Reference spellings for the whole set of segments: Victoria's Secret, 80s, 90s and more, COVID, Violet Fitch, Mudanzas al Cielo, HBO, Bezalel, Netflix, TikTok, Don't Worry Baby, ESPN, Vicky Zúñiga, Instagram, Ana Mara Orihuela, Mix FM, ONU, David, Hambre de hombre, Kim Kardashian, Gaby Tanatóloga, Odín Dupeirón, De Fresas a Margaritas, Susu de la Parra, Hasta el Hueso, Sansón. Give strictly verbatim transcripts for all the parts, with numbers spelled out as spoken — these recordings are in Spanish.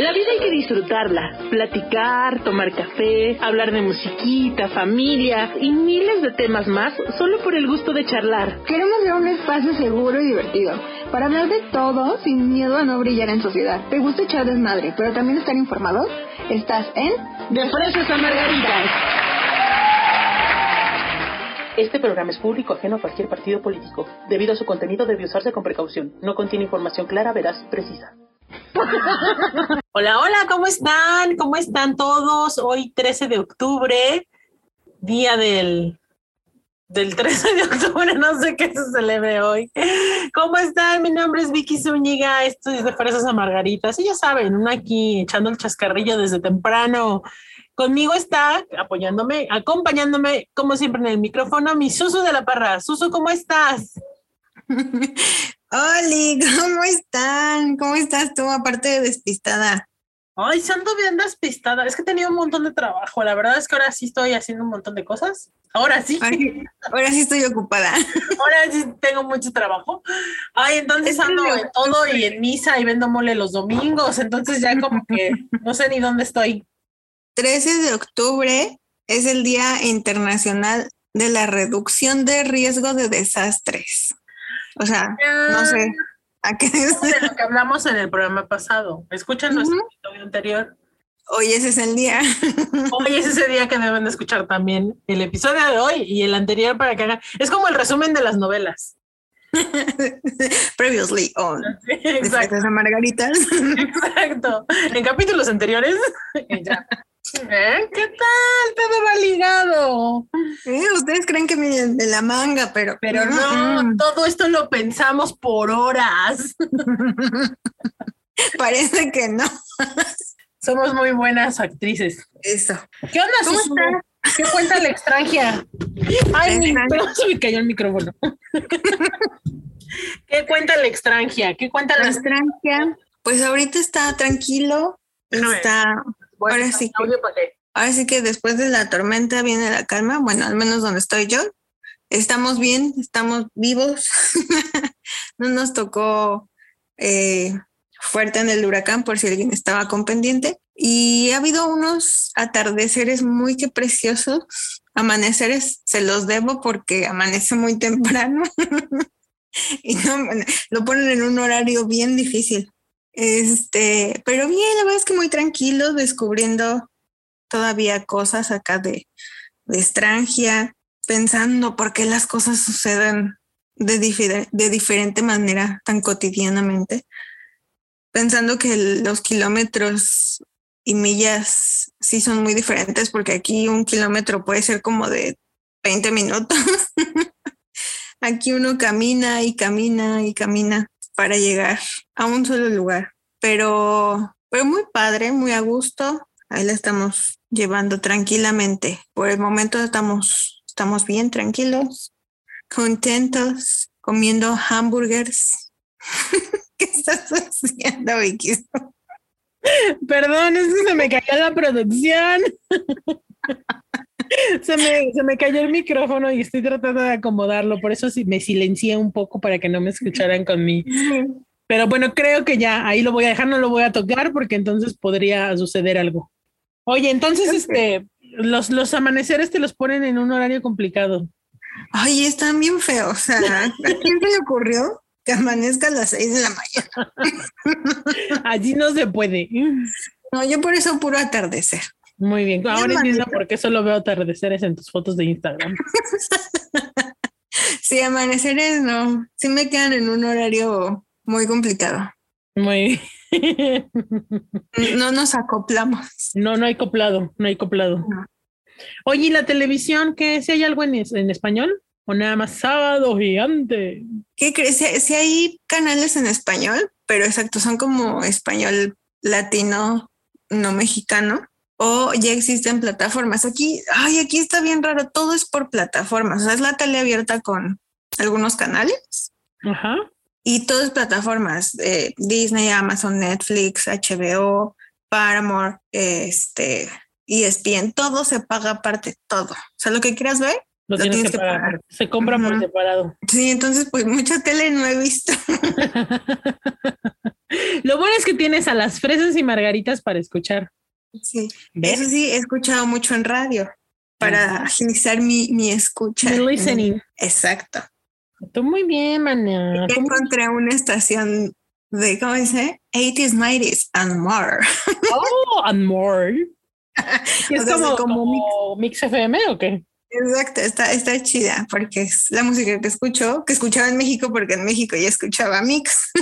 La vida hay que disfrutarla, platicar, tomar café, hablar de musiquita, familia y miles de temas más solo por el gusto de charlar. Queremos dar un espacio seguro y divertido para hablar de todo sin miedo a no brillar en sociedad. ¿Te gusta echar desmadre, pero también estar informados? Estás en De Fresas a Margaritas. Este programa es público ajeno a cualquier partido político. Debido a su contenido debe usarse con precaución. No contiene información clara, veraz, precisa. Hola, hola, ¿cómo están? ¿Cómo están todos? Hoy trece de octubre, día del... del trece de octubre, no sé qué se celebre hoy. ¿Cómo están? Mi nombre es Vicky Zúñiga, esto es De Fresas a Margaritas. Y ya saben, una aquí echando el chascarrillo desde temprano. Conmigo está, apoyándome, acompañándome, como siempre en el micrófono, mi Susu de la Parra. Susu, ¿cómo estás? Oli, ¿cómo están? ¿Cómo estás tú, aparte de despistada? Ay, ando bien despistada. Es que he tenido un montón de trabajo. La verdad es que ahora sí estoy haciendo un montón de cosas. Ahora sí. Ay, ahora sí estoy ocupada. Ahora sí tengo mucho trabajo. Ay, entonces ando en todo y en misa y vendo mole los domingos. Entonces ya como que no sé ni dónde estoy. trece de octubre es el Día Internacional de la Reducción de Riesgo de Desastres. O sea, ya. No sé a qué es. De lo que hablamos en el programa pasado. Escuchen uh-huh. nuestro episodio anterior. Hoy ese es el día. Hoy es ese día que deben de escuchar también el episodio de hoy y el anterior para que hagan. Es como el resumen de las novelas. Previously on. Sí, exacto. De Margaritas. Exacto. En capítulos anteriores. Ya. ¿Eh? ¿Qué tal? Todo va ligado. Eh, Ustedes creen que miren de la manga, pero... Pero no, no, todo esto lo pensamos por horas. Parece que no. Somos muy buenas actrices. Eso. ¿Qué onda, ¿Cómo Susu? Está? ¿Qué cuenta la extranjera? Ay, mi, perdón, se me cayó el micrófono. ¿Qué cuenta la extranjera? ¿Qué cuenta la, la extranjera? Pues ahorita está tranquilo, no está... Es. Bueno, ahora, sí que, ahora sí que después de la tormenta viene la calma. Bueno, al menos donde estoy yo. Estamos bien, estamos vivos. No nos tocó eh, fuerte en el huracán, por si alguien estaba con pendiente. Y ha habido unos atardeceres muy que preciosos. Amaneceres se los debo porque amanece muy temprano. Y no, lo ponen en un horario bien difícil. Este, pero bien, la verdad es que muy tranquilo, descubriendo todavía cosas acá de, de extranjera, pensando por qué las cosas suceden de, difer- de diferente manera tan cotidianamente, pensando que el, los kilómetros y millas sí son muy diferentes, porque aquí un kilómetro puede ser como de veinte minutos. Aquí uno camina y camina y camina para llegar a un solo lugar, pero, pero muy padre, muy a gusto. Ahí la estamos llevando tranquilamente. Por el momento estamos, estamos bien tranquilos, contentos, comiendo hamburgers. ¿Qué estás haciendo, Vicky? Perdón, es que se me cayó la producción. Se me, se me cayó el micrófono y estoy tratando de acomodarlo, por eso me silencié un poco para que no me escucharan con mí. Pero bueno, creo que ya ahí lo voy a dejar, no lo voy a tocar porque entonces podría suceder algo. Oye, entonces este, los, los amaneceres te los ponen en un horario complicado. Ay, están bien feos. ¿A quién se le ocurrió que amanezca a las seis de la mañana? Allí no se puede. No, yo por eso puro atardecer. Muy bien, ahora Amanece. Entiendo por qué solo veo atardeceres en tus fotos de Instagram. Sí, amaneceres no, sí me quedan en un horario muy complicado. Muy bien. No nos acoplamos. No, no hay coplado, no hay coplado. No. Oye, ¿y la televisión qué? ¿Si hay algo en, en español? ¿O nada más Sábado Gigante? ¿Qué crees? Si, si hay canales en español, pero exacto, son como español latino, no mexicano. O ya existen plataformas. Aquí, ay, aquí está bien raro, todo es por plataformas. O sea, es la tele abierta con algunos canales. Ajá. Y todo es plataformas. Eh, Disney, Amazon, Netflix, H B O, Paramount, este, E S P N, todo se paga aparte, todo. O sea, lo que quieras ver, lo, lo tienes, tienes que, que pagar. pagar. Se compra uh-huh. por separado. Sí, entonces pues mucha tele no he visto. Lo bueno es que tienes a las fresas y margaritas para escuchar. Sí, ¿ves? Eso sí, he escuchado mucho en radio para agilizar mi, mi escucha. The listening. Exacto. Tú muy bien, maná. Yo encontré una estación de, ¿cómo dice? eighties, nineties and more. Oh, and more. ¿Es o sea, como, como Mix, Mix F M o qué? Exacto, está, está chida porque es la música que escucho, que escuchaba en México, porque en México ya escuchaba Mix.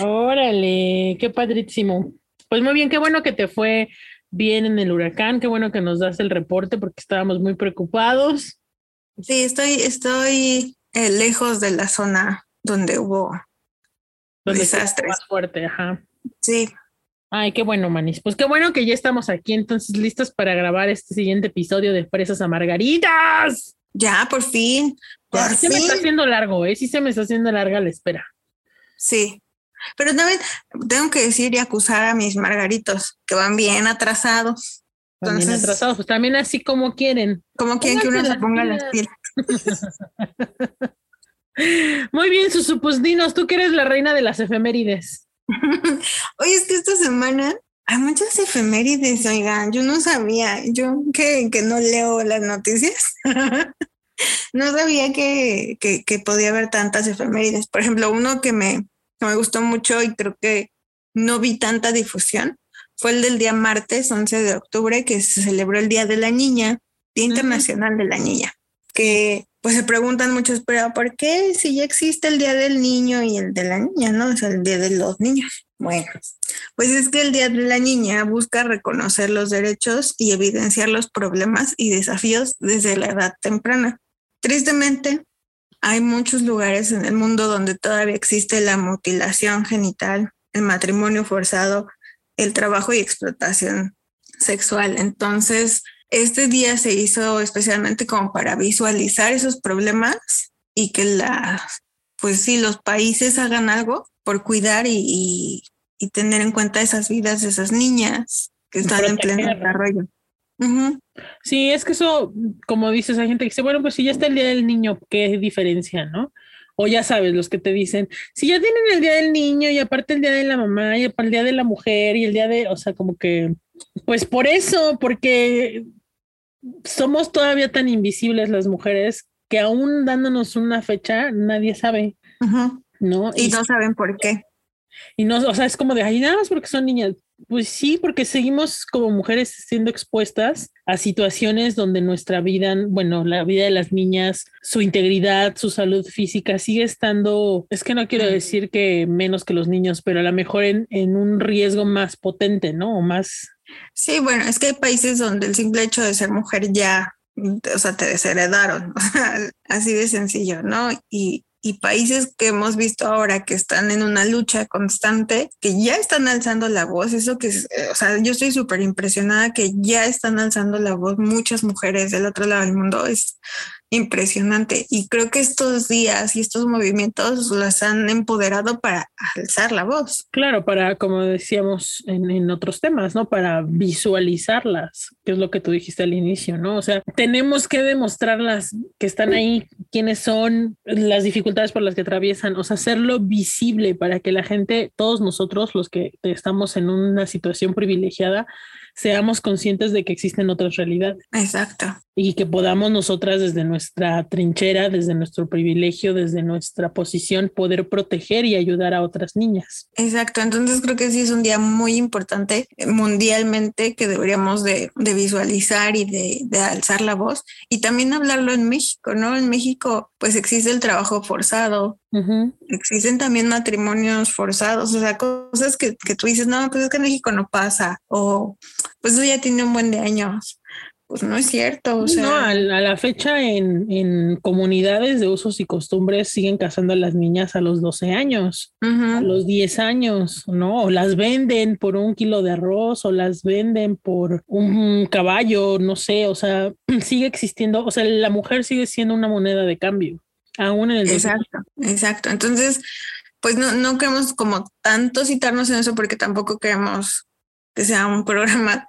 Órale, qué padrísimo. Pues muy bien, qué bueno que te fue bien en el huracán, qué bueno que nos das el reporte porque estábamos muy preocupados. Sí, estoy, estoy eh, lejos de la zona donde hubo donde desastres. Más fuerte, ajá. Sí. Ay, qué bueno, manis. Pues qué bueno que ya estamos aquí, entonces listos para grabar este siguiente episodio de Fresas a Margaritas. Ya, por fin. Por ya, sí fin. Se me está haciendo largo, ¿eh? Sí se me está haciendo larga la espera. Sí, pero también tengo que decir y acusar a mis margaritos, que van bien atrasados. Entonces, también atrasados, pues también así como quieren. Como quieren que uno se ponga las pilas. Muy bien, Susu, pues dinos, tú que eres la reina de las efemérides. Oye, es que esta semana hay muchas efemérides, oigan, yo no sabía, yo que, que no leo las noticias, no sabía que, que, que podía haber tantas efemérides. Por ejemplo, uno que me, que me gustó mucho y creo que no vi tanta difusión fue el del día martes once de octubre, que se celebró el Día de la Niña, Día Internacional uh-huh. de la Niña, que pues se preguntan muchos, pero ¿por qué si ya existe el Día del Niño y el de la Niña, no? O sea, el Día de los Niños. Bueno, pues es que el Día de la Niña busca reconocer los derechos y evidenciar los problemas y desafíos desde la edad temprana. Tristemente, hay muchos lugares en el mundo donde todavía existe la mutilación genital, el matrimonio forzado, el trabajo y explotación sexual. Entonces, este día se hizo especialmente como para visualizar esos problemas y que la, pues sí, los países hagan algo por cuidar y, y, y tener en cuenta esas vidas de esas niñas que están proteger. En pleno desarrollo. Uh-huh. Sí, es que eso, como dices, hay gente que dice, bueno, pues si ya está el Día del Niño, ¿qué diferencia, no? O ya sabes, los que te dicen, si ya tienen el Día del Niño y aparte el Día de la Mamá y el Día de la Mujer y el Día de, o sea, como que, pues por eso, porque somos todavía tan invisibles las mujeres que aún dándonos una fecha nadie sabe, uh-huh. ¿no? Y, y no saben por qué. Y no, o sea, es como de, ay, nada más porque son niñas. Pues sí, porque seguimos como mujeres siendo expuestas a situaciones donde nuestra vida, bueno, la vida de las niñas, su integridad, su salud física sigue estando, es que no quiero decir que menos que los niños, pero a lo mejor en, en un riesgo más potente, ¿no? O más... Sí, bueno, es que hay países donde el simple hecho de ser mujer ya, o sea, te desheredaron, así de sencillo, ¿no? Y, y países que hemos visto ahora que están en una lucha constante, que ya están alzando la voz, eso que, o sea, yo estoy súper impresionada que ya están alzando la voz muchas mujeres del otro lado del mundo, es impresionante. Y creo que estos días y estos movimientos las han empoderado para alzar la voz. Claro, para, como decíamos en, en otros temas, ¿no? Para visualizarlas, que es lo que tú dijiste al inicio, ¿no? O sea, tenemos que demostrarlas que están ahí, quiénes son, las dificultades por las que atraviesan, o sea, hacerlo visible para que la gente, todos nosotros, los que estamos en una situación privilegiada, seamos conscientes de que existen otras realidades. Exacto. Y que podamos nosotras desde nuestra trinchera, desde nuestro privilegio, desde nuestra posición, poder proteger y ayudar a otras niñas. Exacto, entonces creo que sí es un día muy importante mundialmente que deberíamos de, de visualizar y de, de alzar la voz y también hablarlo en México, ¿no? En México pues existe el trabajo forzado, uh-huh. existen también matrimonios forzados, o sea, cosas que, que tú dices, no, pues es que en México no pasa, o pues eso ya tiene un buen de años. Pues no es cierto, o sea. No, a la, a la fecha en, en comunidades de usos y costumbres siguen casando a las niñas a los doce años, uh-huh. a los diez años, ¿no? O las venden por un kilo de arroz, o las venden por un caballo, no sé, o sea, sigue existiendo, o sea, la mujer sigue siendo una moneda de cambio, aún en el Exacto, dos mil. Exacto, entonces, pues no, no queremos como tanto citarnos en eso porque tampoco queremos que sea un programa...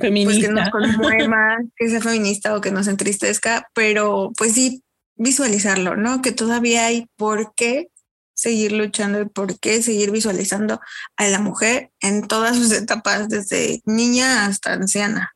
Feminista. Pues que nos conmueva, que sea feminista o que nos entristezca, pero pues sí visualizarlo, ¿no? Que todavía hay por qué seguir luchando el porqué, seguir visualizando a la mujer en todas sus etapas, desde niña hasta anciana.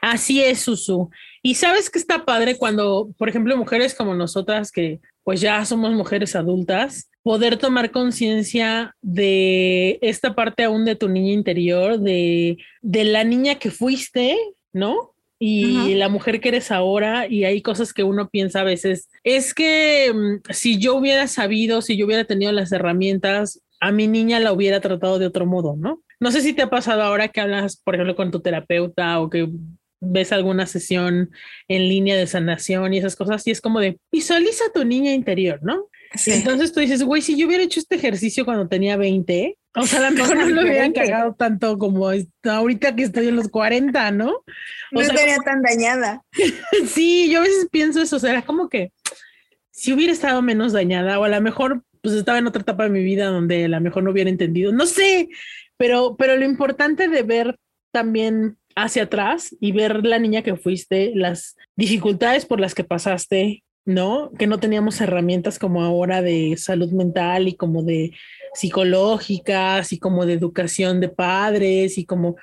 Así es, Susu. Y sabes que está padre cuando, por ejemplo, mujeres como nosotras, que pues ya somos mujeres adultas, poder tomar conciencia de esta parte aún de tu niña interior, de, de la niña que fuiste, ¿no? Y uh-huh. la mujer que eres ahora, y hay cosas que uno piensa a veces, es que si yo hubiera sabido, si yo hubiera tenido las herramientas, a mi niña la hubiera tratado de otro modo, ¿no? No sé si te ha pasado ahora que hablas, por ejemplo, con tu terapeuta o que ves alguna sesión en línea de sanación y esas cosas, y es como de visualiza a tu niña interior, ¿no? Sí. Entonces tú dices, güey, si yo hubiera hecho este ejercicio cuando tenía veinte, o sea, a lo mejor no lo hubieran cagado tanto como ahorita que estoy en los cuarenta, ¿no? O no sea, estaría como... tan dañada. Sí, yo a veces pienso eso, o sea, era como que si hubiera estado menos dañada, o a lo mejor pues estaba en otra etapa de mi vida donde a lo mejor no hubiera entendido, no sé, pero, pero lo importante de ver también hacia atrás y ver la niña que fuiste, las dificultades por las que pasaste, ¿no? Que no teníamos herramientas como ahora de salud mental y como de psicológicas y como de educación de padres y como,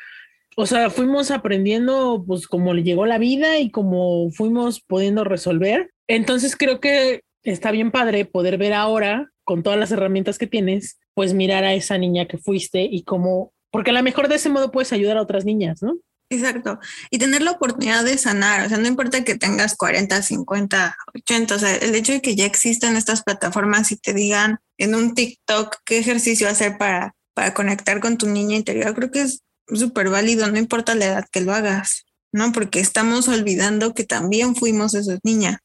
o sea, fuimos aprendiendo pues como le llegó la vida y como fuimos pudiendo resolver. Entonces creo que está bien padre poder ver ahora con todas las herramientas que tienes, pues mirar a esa niña que fuiste y cómo, porque a lo mejor de ese modo puedes ayudar a otras niñas, ¿no? Exacto, y tener la oportunidad de sanar, o sea, no importa que tengas cuarenta, cincuenta, ochenta, o sea, el hecho de que ya existan estas plataformas y te digan en un TikTok qué ejercicio hacer para, para conectar con tu niña interior, creo que es súper válido, no importa la edad que lo hagas, ¿no? Porque estamos olvidando que también fuimos esas niñas.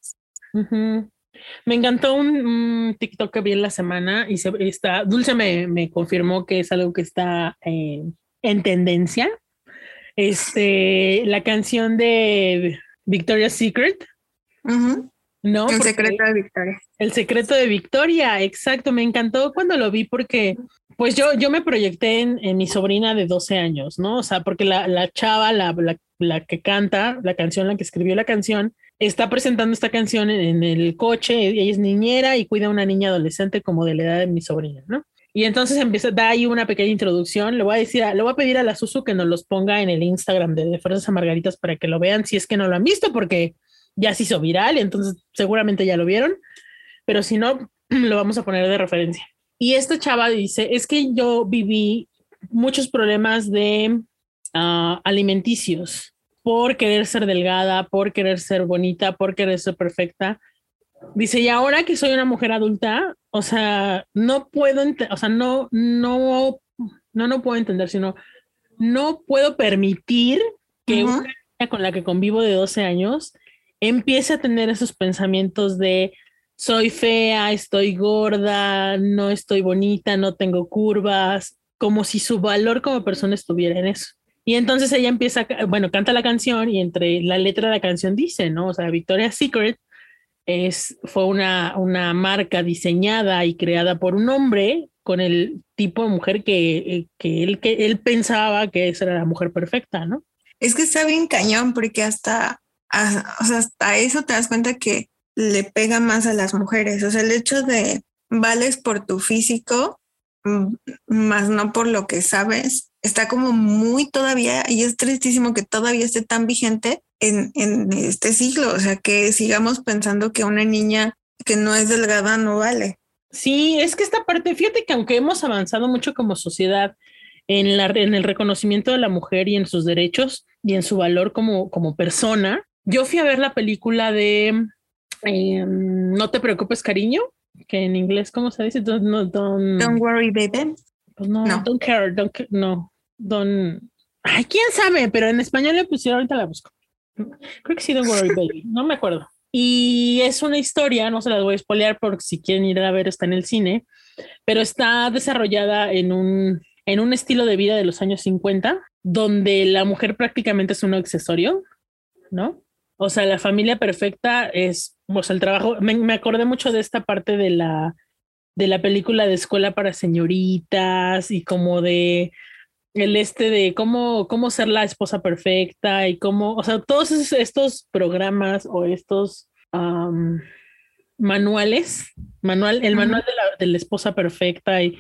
Uh-huh. Me encantó un, un TikTok que vi en la semana y se, está, Dulce me, me confirmó que es algo que está eh, en tendencia. Este, la canción de Victoria's Secret, uh-huh. ¿no? El porque secreto de Victoria. El secreto de Victoria, exacto. Me encantó cuando lo vi porque, pues yo, yo me proyecté en, en mi sobrina de doce años, ¿no? O sea, porque la, la chava, la, la, la que canta, la canción, la que escribió la canción, está presentando esta canción en, en el coche. Ella es niñera y cuida a una niña adolescente como de la edad de mi sobrina, ¿no? Y entonces empieza, da ahí una pequeña introducción. Le voy a decir, le voy a pedir a la Susu que nos los ponga en el Instagram de De Fresas a Margaritas para que lo vean, si es que no lo han visto, porque ya se hizo viral, entonces seguramente ya lo vieron, pero si no, lo vamos a poner de referencia. Y esta chava dice, es que yo viví muchos problemas de uh, alimenticios por querer ser delgada, por querer ser bonita, por querer ser perfecta. Dice, y ahora que soy una mujer adulta, o sea, no puedo, ent- o sea, no, no, no, no puedo entender, sino no puedo permitir que uh-huh. una niña con la que convivo de doce años empiece a tener esos pensamientos de soy fea, estoy gorda, no estoy bonita, no tengo curvas, como si su valor como persona estuviera en eso. Y entonces ella empieza, bueno, canta la canción y entre la letra de la canción dice, ¿no? O sea, Victoria's Secret Es, fue una, una marca diseñada y creada por un hombre con el tipo de mujer que, que, él, que él pensaba que esa era la mujer perfecta, ¿no? Es que está bien cañón porque hasta, hasta, o sea, hasta eso te das cuenta que le pega más a las mujeres. O sea, el hecho de vales por tu físico, más no por lo que sabes, está como muy todavía, y es tristísimo que todavía esté tan vigente En, en este siglo, o sea, que sigamos pensando que una niña que no es delgada no vale. Sí, es que esta parte, fíjate que aunque hemos avanzado mucho como sociedad en, la, en el reconocimiento de la mujer y en sus derechos y en su valor como, como persona, yo fui a ver la película de eh, No te preocupes, cariño, que en inglés, ¿cómo se dice? Don't, no, don't, don't worry, baby. Pues no, no, don't care, don't care, no, don't... Ay, quién sabe, pero en español le pusieron, ahorita la busco. Creo que sí, Don't Worry Baby, no me acuerdo. Y es una historia, no se las voy a spoilear porque si quieren ir a ver está en el cine, pero está desarrollada en un, en un estilo de vida de los años cincuenta, donde la mujer prácticamente es un accesorio, ¿no? O sea, la familia perfecta es, o sea, el trabajo, me, me acordé mucho de esta parte de la, de la película de Escuela para Señoritas y como de... el este de cómo, cómo ser la esposa perfecta y cómo, o sea, todos estos programas o estos um, manuales, manual, el manual de la, de la esposa perfecta, y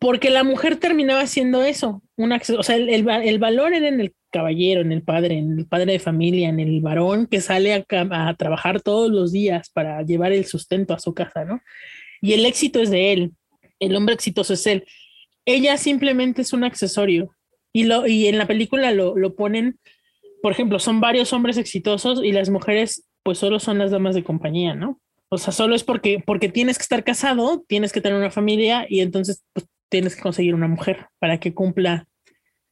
porque la mujer terminaba siendo eso, una, o sea, el, el, el valor era en el caballero, en el padre, en el padre de familia, en el varón que sale a, a trabajar todos los días para llevar el sustento a su casa, ¿no? Y el éxito es de él, el hombre exitoso es él. Ella simplemente es un accesorio, y, lo, y en la película lo, lo ponen, por ejemplo, son varios hombres exitosos y las mujeres pues solo son las damas de compañía, ¿no? O sea, solo es porque, porque tienes que estar casado, tienes que tener una familia y entonces pues, tienes que conseguir una mujer para que cumpla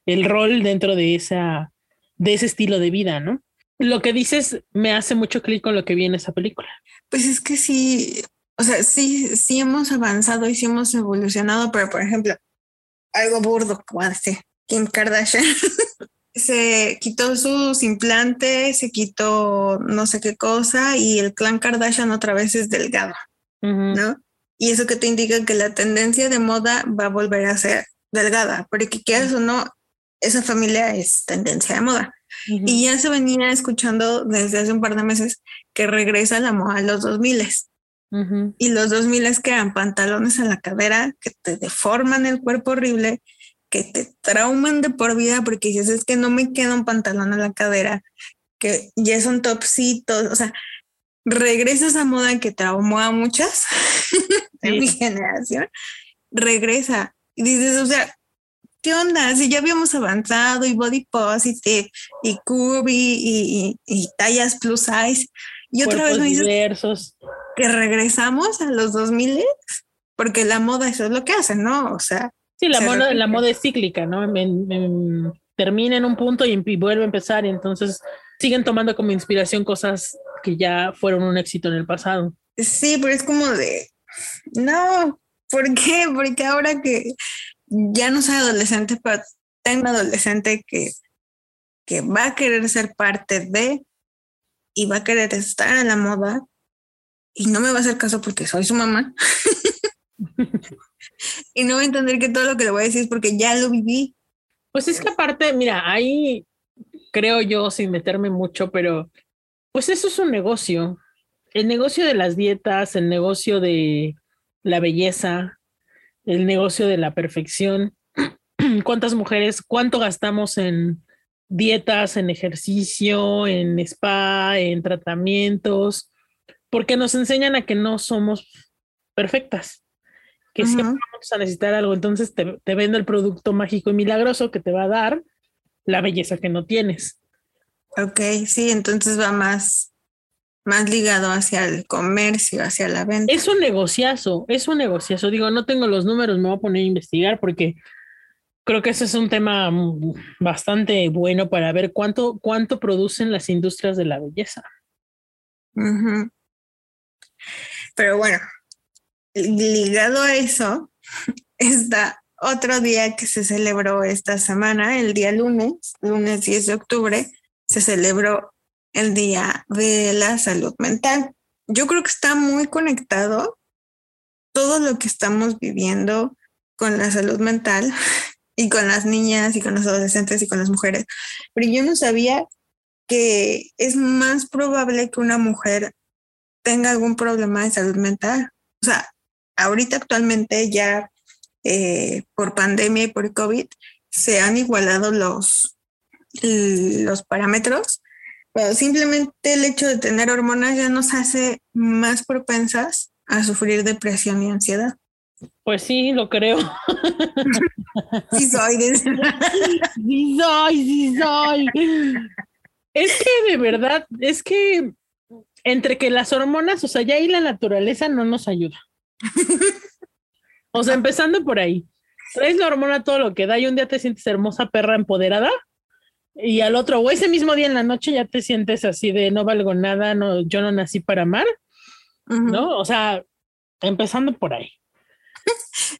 el rol dentro de esa, de ese estilo de vida, ¿no? Lo que dices me hace mucho clic con lo que vi en esa película. Pues es que sí, o sea, sí, sí hemos avanzado y sí hemos evolucionado, pero por ejemplo, algo burdo, como hace Kim Kardashian, se quitó sus implantes, se quitó no sé qué cosa y el clan Kardashian otra vez es delgado, uh-huh. ¿no? Y eso que te indica que la tendencia de moda va a volver a ser delgada, porque quieras o no, esa familia es tendencia de moda. Uh-huh. Y ya se venía escuchando desde hace un par de meses que regresa la moda a los dos miles. Uh-huh. Y los dos miles quedan pantalones a la cadera que te deforman el cuerpo horrible, que te trauman de por vida porque dices, es que no me queda un pantalón a la cadera, que ya son topsitos, o sea, regresa esa moda que traumó a muchas de sí. mi generación, regresa. Y dices, o sea, ¿qué onda? Si ya habíamos avanzado y body positive y curvy y, y, y tallas plus size. Y otra vez me dices que regresamos a los dos mil, porque la moda eso es lo que hacen, ¿no? O sea. Sí, la, se moda, la moda es cíclica, ¿no? Me, me, me, termina en un punto y, y vuelve a empezar. Y entonces siguen tomando como inspiración cosas que ya fueron un éxito en el pasado. Sí, pero es como de, no, ¿por qué? Porque ahora que... ya no soy adolescente, pero tengo un adolescente que, que va a querer ser parte de y va a querer estar a la moda y no me va a hacer caso porque soy su mamá y no va a entender que todo lo que le voy a decir es porque ya lo viví. Pues es que aparte, mira, ahí creo yo, sin meterme mucho, pero pues eso es un negocio, el negocio de las dietas, el negocio de la belleza, el negocio de la perfección. ¿Cuántas mujeres, cuánto gastamos en dietas, en ejercicio, en spa, en tratamientos? Porque nos enseñan a que no somos perfectas, que uh-huh. siempre vamos a necesitar algo. Entonces te, te vendo el producto mágico y milagroso que te va a dar la belleza que no tienes. Ok, sí, entonces va más... más ligado hacia el comercio, hacia la venta. Es un negociazo, es un negociazo. Digo, no tengo los números, me voy a poner a investigar porque creo que ese es un tema bastante bueno para ver cuánto, cuánto producen las industrias de la belleza. Uh-huh. Pero bueno, ligado a eso, está otro día que se celebró esta semana, el día lunes, lunes diez de octubre, se celebró el Día de la Salud Mental. Yo creo que está muy conectado todo lo que estamos viviendo con la salud mental y con las niñas y con los adolescentes y con las mujeres. Pero yo no sabía que es más probable que una mujer tenga algún problema de salud mental. O sea, ahorita actualmente ya eh, por pandemia y por COVID se han igualado los, los parámetros. Pero simplemente el hecho de tener hormonas ya nos hace más propensas a sufrir depresión y ansiedad. Pues sí, lo creo. Sí soy. Sí soy, sí soy. Es que de verdad, es que entre que las hormonas, o sea, ya ahí la naturaleza no nos ayuda. O sea, empezando por ahí. Traes la hormona todo lo que da y un día te sientes hermosa, perra, empoderada. Y al otro, o ese mismo día en la noche ya te sientes así de no valgo nada, no, yo no nací para amar, uh-huh. ¿no? O sea, empezando por ahí.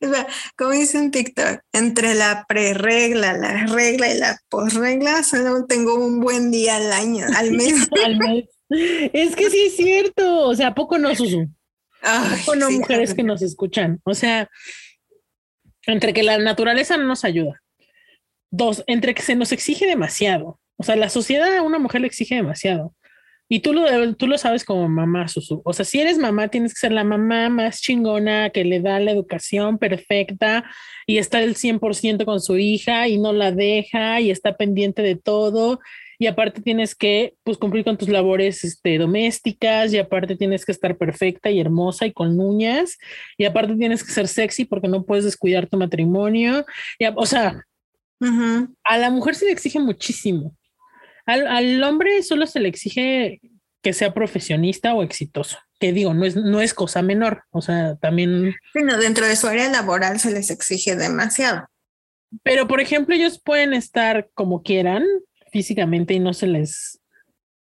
O sea, como dice en TikTok, entre la pre-regla, la regla y la posregla, solo tengo un buen día al año, al mes. Al mes. Es que sí es cierto, o sea, ¿a poco no, Susu? Ay, ¿a poco no, sí, mujeres sí. que nos escuchan? O sea, entre que la naturaleza no nos ayuda. Dos, entre que se nos exige demasiado. O sea, la sociedad a una mujer le exige demasiado. Y tú lo, tú lo sabes como mamá, Susu. O sea, si eres mamá, tienes que ser la mamá más chingona que le da la educación perfecta y está al cien por ciento con su hija y no la deja y está pendiente de todo. Y aparte tienes que pues, cumplir con tus labores este, domésticas, y aparte tienes que estar perfecta y hermosa y con uñas. Y aparte tienes que ser sexy porque no puedes descuidar tu matrimonio. Y, o sea, uh-huh. a la mujer se le exige muchísimo. Al, al hombre solo se le exige que sea profesionista o exitoso, que digo, no es, no es cosa menor, o sea, también... Bueno, dentro de su área laboral se les exige demasiado. Pero, por ejemplo, ellos pueden estar como quieran físicamente y no se les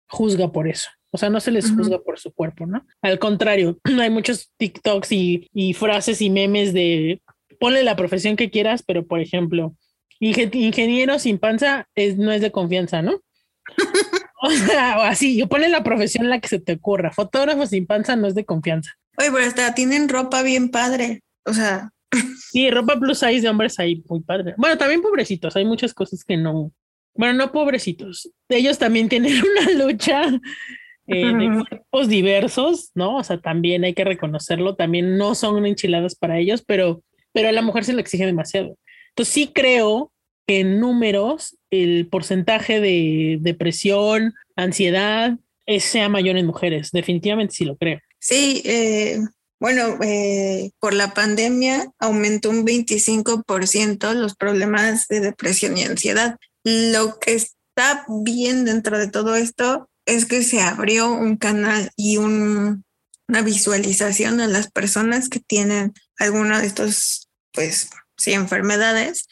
juzga por eso, o sea, no se les juzga uh-huh. por su cuerpo, ¿no? Al contrario, hay muchos TikToks y, y frases y memes de ponle la profesión que quieras, pero, por ejemplo, ingen- ingeniero sin panza es, no es de confianza, ¿no? O sea, o así, yo pone la profesión la que se te ocurra. Fotógrafo sin panza no es de confianza. Oye, pero hasta tienen ropa bien padre. O sea, sí, ropa plus size de hombres ahí muy padre. Bueno, también pobrecitos, hay muchas cosas que no. Bueno, no pobrecitos. Ellos también tienen una lucha eh, de cuerpos diversos, ¿no? O sea, también hay que reconocerlo. También no son enchiladas para ellos, pero, pero a la mujer se le exige demasiado. Entonces sí creo que en números el porcentaje de depresión, ansiedad, es, sea mayor en mujeres. Definitivamente sí lo creo. Sí, eh, bueno, eh, por la pandemia aumentó un veinticinco por ciento los problemas de depresión y ansiedad. Lo que está bien dentro de todo esto es que se abrió un canal y un, una visualización a las personas que tienen alguna de estos, pues, sí, enfermedades,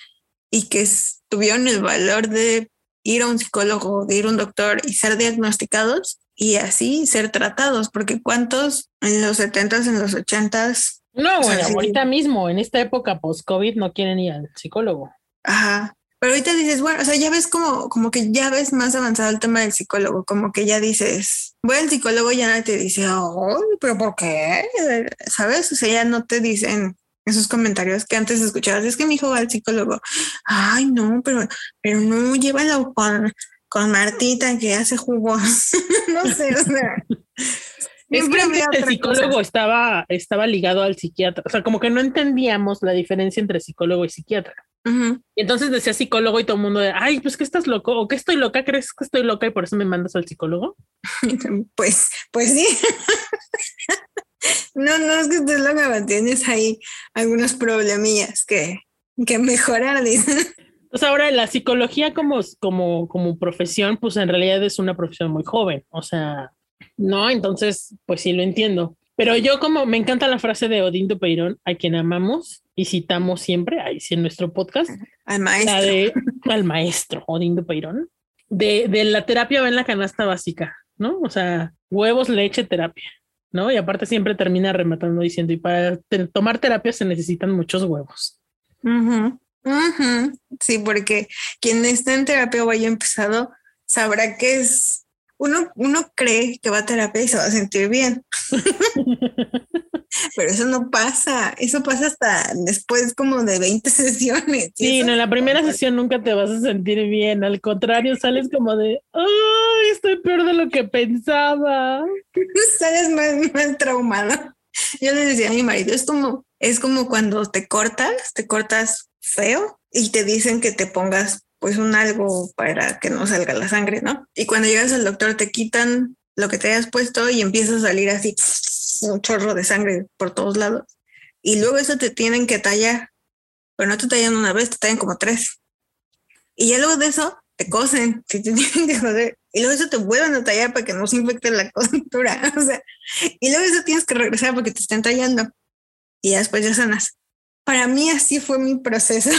y que tuvieron el valor de ir a un psicólogo, de ir a un doctor y ser diagnosticados y así ser tratados, porque ¿cuántos en los setentas, en los ochentas? No, bueno, sea, ahorita sí, mismo, en esta época post-COVID no quieren ir al psicólogo. Ajá, pero ahorita dices, bueno, o sea, ya ves como, como que ya ves más avanzado el tema del psicólogo, como que ya dices, voy al psicólogo y ya nadie te dice, oh, pero ¿por qué? ¿Sabes? O sea, ya no te dicen esos comentarios que antes escuchabas, es que mi hijo va al psicólogo. Ay, no, pero, pero no, llévalo con, con Martita que hace jugos. No sé, o sea. Es que antes el psicólogo estaba, estaba ligado al psiquiatra. O sea, como que no entendíamos la diferencia entre psicólogo y psiquiatra. Uh-huh. Y entonces decía psicólogo y todo el mundo, de, ay, pues que estás loco, o que estoy loca, ¿crees que estoy loca y por eso me mandas al psicólogo? Pues, pues sí. No, no es que estés loca, tienes ahí algunos problemillas que, que mejorar, dice. Pues ahora la psicología como, como, como profesión, pues en realidad es una profesión muy joven, o sea, ¿no? Entonces, pues sí lo entiendo. Pero yo como, me encanta la frase de Odín Dupeirón, a quien amamos y citamos siempre, ahí sí en nuestro podcast. Al maestro. La de, al maestro, Odín Dupeirón. De, de la terapia va en la canasta básica, ¿no? O sea, huevos, leche, terapia. ¿No? Y aparte siempre termina rematando diciendo, y para te- tomar terapia se necesitan muchos huevos. Uh-huh. Uh-huh. Sí, porque quien está en terapia o haya empezado sabrá que es... Uno, uno cree que va a terapia y se va a sentir bien. Pero eso no pasa. Eso pasa hasta después como de veinte sesiones. Sí, no, en la primera sesión nunca te vas a sentir bien. Al contrario, sales como de, ¡ay, estoy peor de lo que pensaba! Sales más, más traumado. Yo le decía a mi marido, es como, es como cuando te cortas, te cortas feo y te dicen que te pongas pues un algo para que no salga la sangre, ¿no? Y cuando llegas al doctor te quitan lo que te hayas puesto y empieza a salir así un chorro de sangre por todos lados. Y luego eso te tienen que tallar, pero no te tallan una vez, te tallan como tres. Y ya luego de eso te cosen, si te tienen que joder. Y luego eso te vuelven a tallar para que no se infecte la coyuntura, o sea. Y luego eso tienes que regresar porque te están tallando. Y ya después ya sanas. Para mí así fue mi proceso.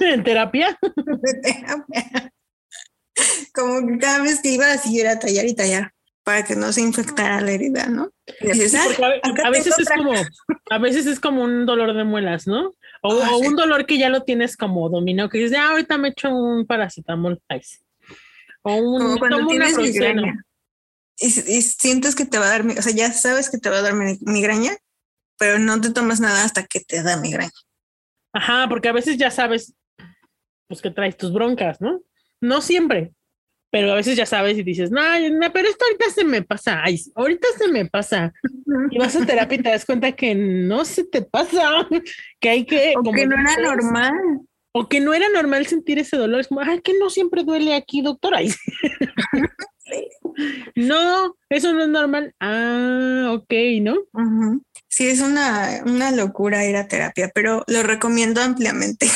¿En terapia? De terapia. Como que cada vez que iba así era tallar y tallar para que no se infectara la herida, ¿no? Dices, a, a, veces es como, a veces es como un dolor de muelas, ¿no? O, oh, o sí. Un dolor que ya lo tienes como dominado, que dices, ah, ahorita me echo un paracetamol. O un, como cuando tienes migraña. Y, y sientes que te va a dar, o sea, ya sabes que te va a dar migraña, pero no te tomas nada hasta que te da migraña. Ajá, porque a veces ya sabes pues que traes tus broncas, ¿no? No siempre, pero a veces ya sabes y dices, no, no, pero esto ahorita se me pasa, ay, ahorita se me pasa. Y vas a terapia y te das cuenta que no se te pasa, que hay que... O como que no era dices, normal. O que no era normal sentir ese dolor, es como, ay, que no siempre duele aquí, doctora. Ay, sí. No, eso no es normal. Ah, ok, ¿no? Uh-huh. Sí, es una, una locura ir a terapia, pero lo recomiendo ampliamente.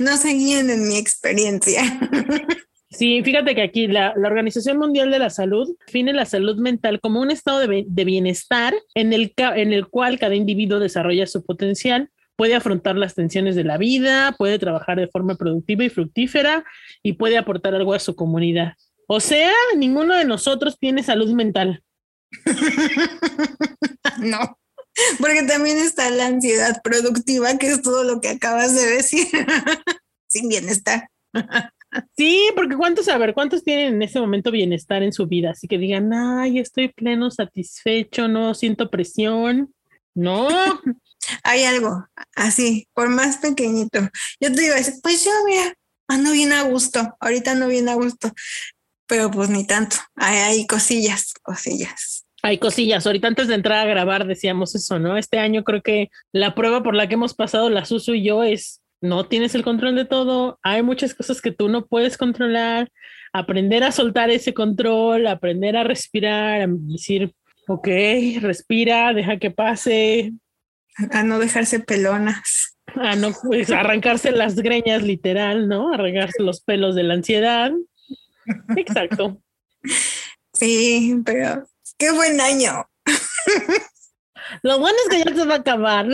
No se guíen en mi experiencia. Sí, fíjate que aquí la, la Organización Mundial de la Salud define la salud mental como un estado de, de bienestar en el, en el cual cada individuo desarrolla su potencial, puede afrontar las tensiones de la vida, puede trabajar de forma productiva y fructífera y puede aportar algo a su comunidad. O sea, ninguno de nosotros tiene salud mental. No, porque también está la ansiedad productiva, que es todo lo que acabas de decir, sin bienestar. Sí, porque cuántos, a ver, cuántos tienen en ese momento bienestar en su vida, así que digan, ay, estoy pleno, satisfecho, no siento presión, no. Hay algo así, por más pequeñito. Yo te digo, pues yo, mira, ando bien a gusto, ahorita ando bien a gusto, pero pues ni tanto. Hay, hay cosillas, cosillas. Hay cosillas. Ahorita antes de entrar a grabar decíamos eso, ¿no? Este año creo que la prueba por la que hemos pasado la Susu y yo es no tienes el control de todo. Hay muchas cosas que tú no puedes controlar. Aprender a soltar ese control, aprender a respirar, a decir, ok, respira, deja que pase. A no dejarse pelonas. A no, pues, arrancarse las greñas, literal, ¿no? Arrancarse los pelos de la ansiedad. Exacto. Sí, pero qué buen año. Lo bueno es que ya se va a acabar.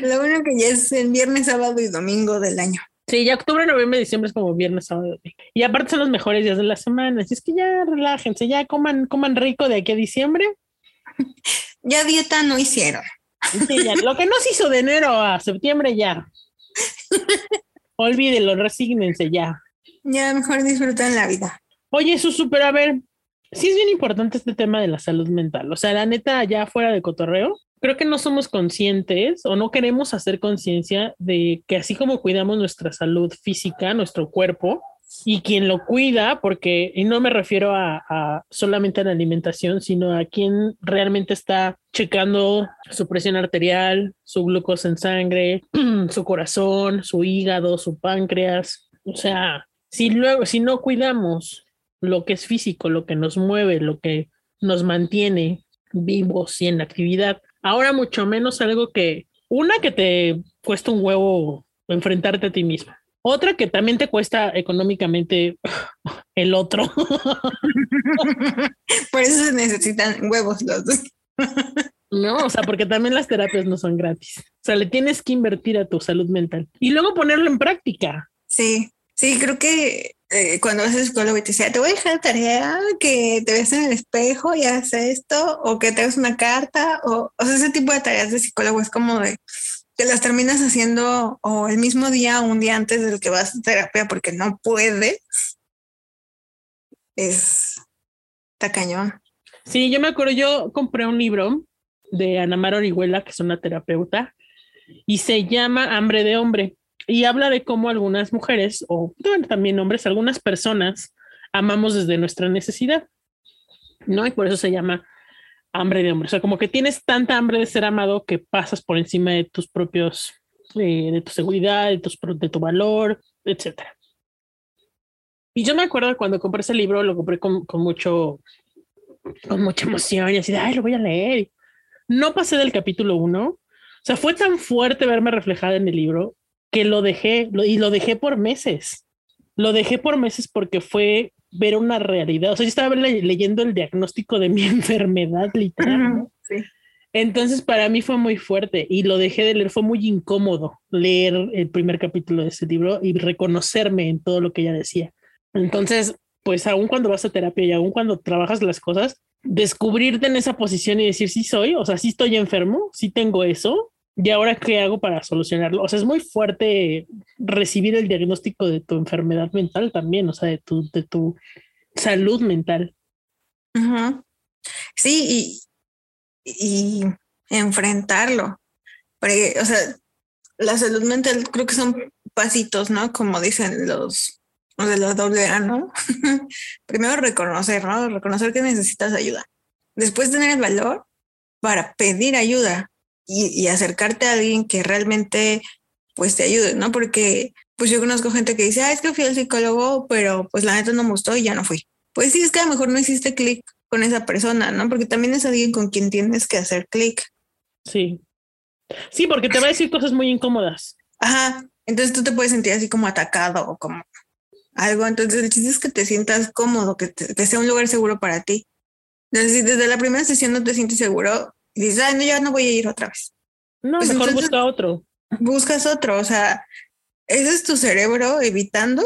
Lo bueno que ya es el viernes, sábado y domingo del año. Sí, ya octubre, noviembre, diciembre es como viernes, sábado y domingo. Y aparte son los mejores días de la semana. Así es que ya relájense, ya coman, coman rico de aquí a diciembre. Ya dieta no hicieron. Sí, ya, lo que no se hizo de enero a septiembre ya. Olvídenlo, resígnense ya. Ya mejor disfrutan la vida. Oye, Susu, pero a ver, sí es bien importante este tema de la salud mental. O sea, la neta, ya fuera de cotorreo, creo que no somos conscientes o no queremos hacer conciencia de que así como cuidamos nuestra salud física, nuestro cuerpo, y quien lo cuida, porque, y no me refiero a, a solamente a la alimentación, sino a quien realmente está checando su presión arterial, su glucosa en sangre, su corazón, su hígado, su páncreas. O sea, si luego, si no cuidamos lo que es físico, lo que nos mueve, lo que nos mantiene vivos y en actividad, ahora mucho menos algo que, una que te cuesta un huevo enfrentarte a ti misma. Otra que también te cuesta económicamente el otro. Por eso se necesitan huevos los dos. No, o sea, porque también las terapias no son gratis. O sea, le tienes que invertir a tu salud mental y luego ponerlo en práctica. Sí, sí, creo que eh, cuando vas al psicólogo y te decía, te voy a dejar tarea, que te ves en el espejo y haces esto, o que te hagas una carta, o, o sea, ese tipo de tareas de psicólogo es como de... te las terminas haciendo o el mismo día o un día antes del que vas a terapia porque no puedes. Es tacañón. Sí, yo me acuerdo, yo compré un libro de Ana Mara Orihuela, que es una terapeuta, y se llama Hambre de Hombre, y habla de cómo algunas mujeres, o bueno, también hombres, algunas personas, amamos desde nuestra necesidad, ¿no? Y por eso se llama hambre de hombre. O sea, como que tienes tanta hambre de ser amado que pasas por encima de tus propios, eh, de tu seguridad, de, tus, de tu valor, etcétera. Y yo me acuerdo cuando compré ese libro, lo compré con, con mucho, con mucha emoción y así de, ay, lo voy a leer. No pasé del capítulo uno. O sea, fue tan fuerte verme reflejada en el libro que lo dejé, lo, y lo dejé por meses. Lo dejé por meses porque fue... ver una realidad, o sea, yo estaba le- leyendo el diagnóstico de mi enfermedad literal, ¿no? Sí. Entonces para mí fue muy fuerte y lo dejé de leer, fue muy incómodo leer el primer capítulo de ese libro y reconocerme en todo lo que ella decía. Entonces, pues aún cuando vas a terapia y aún cuando trabajas las cosas, descubrirte en esa posición y decir, sí soy, o sea, sí estoy enfermo, sí tengo eso, ¿y ahora qué hago para solucionarlo? O sea, es muy fuerte recibir el diagnóstico de tu enfermedad mental también, o sea, de tu, de tu salud mental. Uh-huh. Sí, y, y enfrentarlo. Porque, o sea, la salud mental creo que son pasitos, ¿no? Como dicen los o de la doble A, ¿no? Primero reconocer, ¿no? Reconocer que necesitas ayuda. Después tener el valor para pedir ayuda y, y acercarte a alguien que realmente pues te ayude, ¿no? Porque pues yo conozco gente que dice, ah, es que fui al psicólogo, pero pues la neta no me gustó y ya no fui. Pues sí, es que a lo mejor no hiciste clic con esa persona, ¿no? Porque también es alguien con quien tienes que hacer clic. Sí. Sí, porque te va a decir cosas muy incómodas. Ajá. Entonces tú te puedes sentir así como atacado o como algo. Entonces el chiste es que te sientas cómodo, que, te, que sea un lugar seguro para ti. Entonces si desde la primera sesión no te sientes seguro, y dices, ah, no, ya no voy a ir otra vez. No, pues mejor busca otro. Buscas otro, o sea, ese es tu cerebro evitando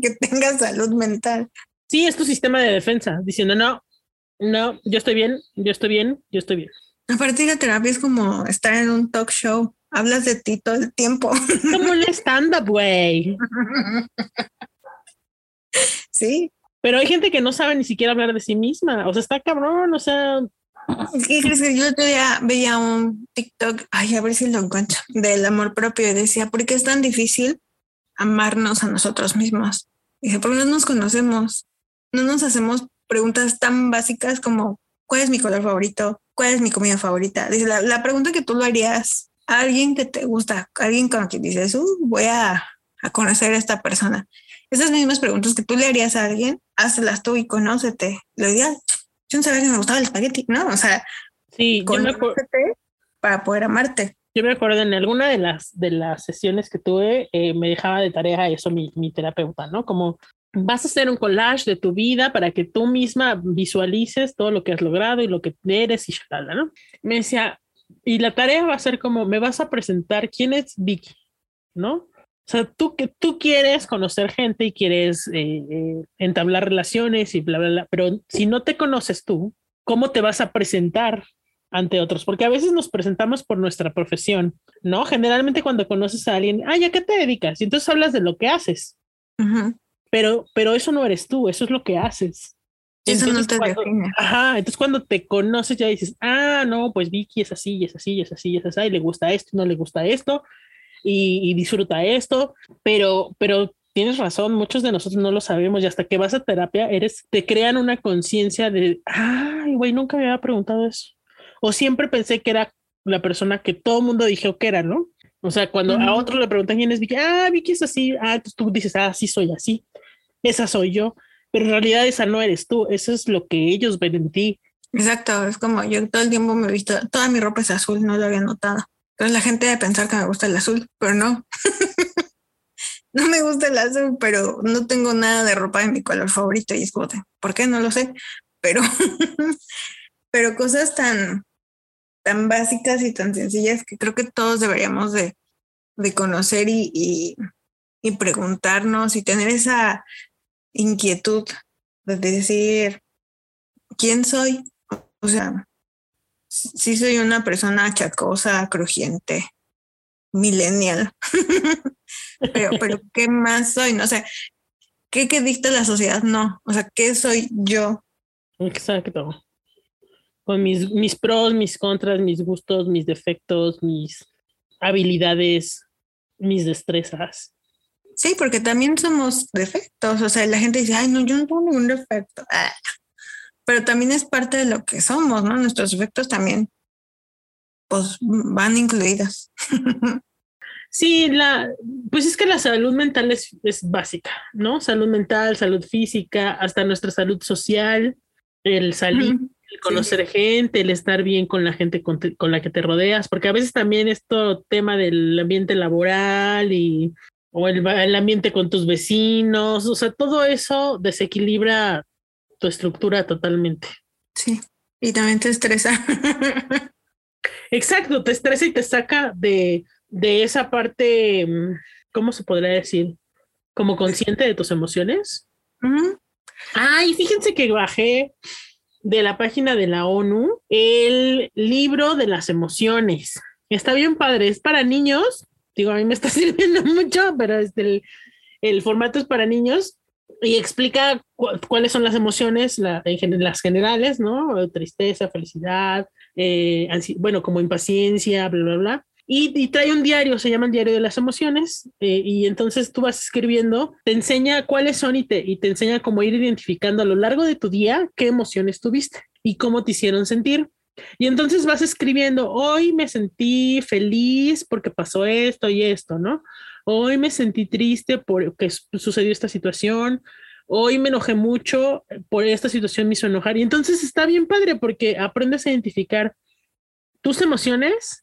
que tengas salud mental. Sí, es tu sistema de defensa, diciendo, no, no, yo estoy bien, yo estoy bien, yo estoy bien. Aparte, la terapia es como estar en un talk show. Hablas de ti todo el tiempo. Como un stand-up, güey. Sí. Pero hay gente que no sabe ni siquiera hablar de sí misma. O sea, está cabrón, o sea... ¿Qué crees que yo el otro día veía un TikTok? Ay, a ver si lo encuentro. Del amor propio. Y decía, ¿por qué es tan difícil amarnos a nosotros mismos? Dije, ¿por qué no nos conocemos? No nos hacemos preguntas tan básicas como, ¿cuál es mi color favorito? ¿Cuál es mi comida favorita? Dice, la, la pregunta que tú lo harías a alguien que te gusta, a alguien con quien dices, uh, voy a, a conocer a esta persona. Esas mismas preguntas que tú le harías a alguien, hácelas tú y conócete. Lo ideal, yo no sabía que me gustaba el espagueti, ¿no? O sea, sí, conócete yo me para poder amarte. Yo me acuerdo en alguna de las, de las sesiones que tuve, eh, me dejaba de tarea eso mi, mi terapeuta, ¿no? Como... vas a hacer un collage de tu vida para que tú misma visualices todo lo que has logrado y lo que eres y shalala, ¿no? Me decía, y la tarea va a ser como, me vas a presentar quién es Vicky, ¿no? O sea, tú, que, tú quieres conocer gente y quieres eh, eh, entablar relaciones y bla, bla, bla, pero si no te conoces tú, ¿cómo te vas a presentar ante otros? Porque a veces nos presentamos por nuestra profesión, ¿no? Generalmente cuando conoces a alguien, ay, ¿a qué te dedicas? Y entonces hablas de lo que haces. Ajá. Pero, pero eso no eres tú, eso es lo que haces. Eso entonces, no te cuando, define. Ajá, entonces cuando te conoces ya dices, ah, no, pues Vicky es así, es así, es así, es así, y le gusta esto, no le gusta esto, y, y disfruta esto, pero, pero tienes razón, muchos de nosotros no lo sabemos, y hasta que vas a terapia eres, te crean una conciencia de, ay, güey, nunca me había preguntado eso. O siempre pensé que era la persona que todo el mundo dijo que era, ¿no? O sea, cuando uh-huh. a otro le preguntan quién es Vicky, ah, Vicky es así, ah, tú dices, ah, sí soy así. Esa soy yo, pero en realidad esa no eres tú, eso es lo que ellos ven en ti. Exacto, es como yo todo el tiempo me he visto, toda mi ropa es azul, no lo había notado. Entonces la gente debe pensar que me gusta el azul, pero no. No me gusta el azul, pero no tengo nada de ropa de mi color favorito y es como, ¿por qué? No lo sé, pero, pero cosas tan, tan básicas y tan sencillas que creo que todos deberíamos de, de conocer y, y, y preguntarnos y tener esa... inquietud de decir quién soy, o sea, si soy una persona achacosa, crujiente, millennial, pero, pero ¿qué más soy? No, o sea, ¿qué, qué dicta la sociedad? No, o sea, ¿qué soy yo? Exacto, con mis, mis pros, mis contras, mis gustos, mis defectos, mis habilidades, mis destrezas. Sí, porque también somos defectos, o sea, la gente dice, ay, no, yo no tengo ningún defecto, ah, pero también es parte de lo que somos, ¿no? Nuestros defectos también, pues, van incluidos. Sí, la, pues es que la salud mental es, es básica, ¿no? Salud mental, salud física, hasta nuestra salud social, el salir, uh-huh. el conocer sí. gente, el estar bien con la gente con, te, con la que te rodeas, porque a veces también es todo tema del ambiente laboral y... o el, el ambiente con tus vecinos, o sea, todo eso desequilibra tu estructura totalmente. Sí, y también te estresa. Exacto, te estresa y te saca de, de esa parte, ¿cómo se podría decir? Como consciente de tus emociones. Uh-huh. Ay, ah, fíjense que bajé de la página de la ONU el libro de las emociones. Está bien padre, es para niños. Digo, a mí me está sirviendo mucho, pero este, el, el formato es para niños y explica cu- cuáles son las emociones, la, en, las generales, ¿no? Tristeza, felicidad, eh, ansi- bueno, como impaciencia, bla, bla, bla. Y, y trae un diario, se llama el diario de las emociones, eh, y entonces tú vas escribiendo, te enseña cuáles son y te, y te enseña cómo ir identificando a lo largo de tu día qué emociones tuviste y cómo te hicieron sentir. Y entonces vas escribiendo, hoy me sentí feliz porque pasó esto y esto, ¿no? Hoy me sentí triste porque sucedió esta situación. Hoy me enojé mucho, por esta situación me hizo enojar. Y entonces está bien padre porque aprendes a identificar tus emociones.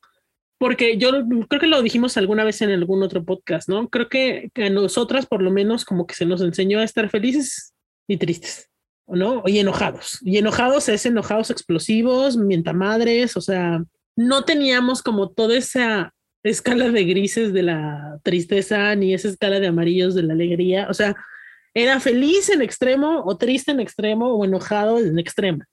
Porque yo creo que lo dijimos alguna vez en algún otro podcast, ¿no? Creo que a nosotras, por lo menos, como que se nos enseñó a estar felices y tristes, ¿no? Y enojados. Y enojados es enojados explosivos, mientamadres, o sea, no teníamos como toda esa escala de grises de la tristeza ni esa escala de amarillos de la alegría. O sea, era feliz en extremo o triste en extremo o enojado en extremo.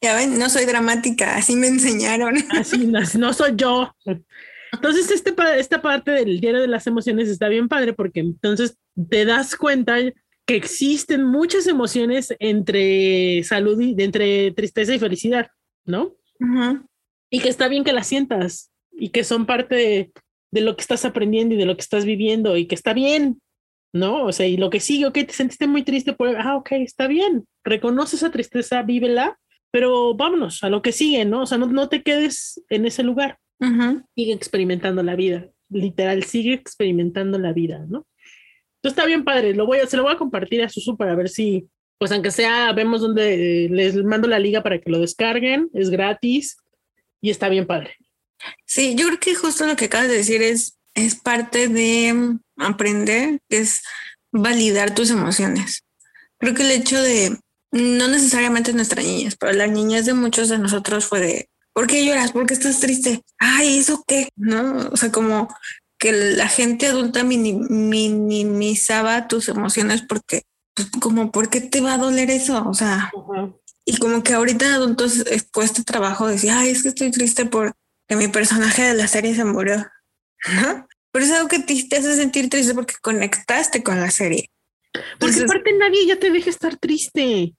Ya ven, no soy dramática, así me enseñaron. Así no, no soy yo. Entonces este, esta parte del diario de las emociones está bien padre porque entonces te das cuenta que existen muchas emociones entre salud y entre tristeza y felicidad, ¿no? Uh-huh. Y que está bien que las sientas y que son parte de, de lo que estás aprendiendo y de lo que estás viviendo y que está bien, ¿no? O sea, y lo que sigue, ok, te sentiste muy triste, pues, ah, ok, está bien, reconoce esa tristeza, vívela, pero vámonos a lo que sigue, ¿no? O sea, no, no te quedes en ese lugar. Uh-huh. Sigue experimentando la vida, literal, sigue experimentando la vida, ¿no? Entonces está bien padre, lo voy a, se lo voy a compartir a Susu para ver si, pues aunque sea, vemos dónde, eh, les mando la liga para que lo descarguen, es gratis y está bien padre. Sí, yo creo que justo lo que acabas de decir es, es parte de aprender, que es validar tus emociones. Creo que el hecho de, no necesariamente nuestras niñas, pero las niñas de muchos de nosotros fue de, ¿por qué lloras? ¿Por qué estás triste? Ay, ¿eso qué? ¿No? O sea, como que la gente adulta minimizaba tus emociones porque, pues, como, ¿por qué te va a doler eso? O sea, uh-huh. Y como que ahorita adultos cuesta trabajo decir, ay, es que estoy triste porque mi personaje de la serie se murió, ¿no? Pero es algo que te, te hace sentir triste porque conectaste con la serie. Entonces, porque aparte nadie ya te deja estar triste.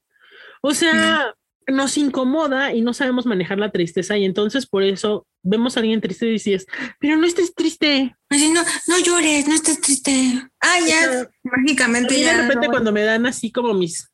O sea, no. Nos incomoda y no sabemos manejar la tristeza y entonces por eso vemos a alguien triste y dices, pero no estés triste. Así, no, no llores, no estés triste. Ah, ya, o sea, mágicamente. Y de repente no, cuando me dan así como mis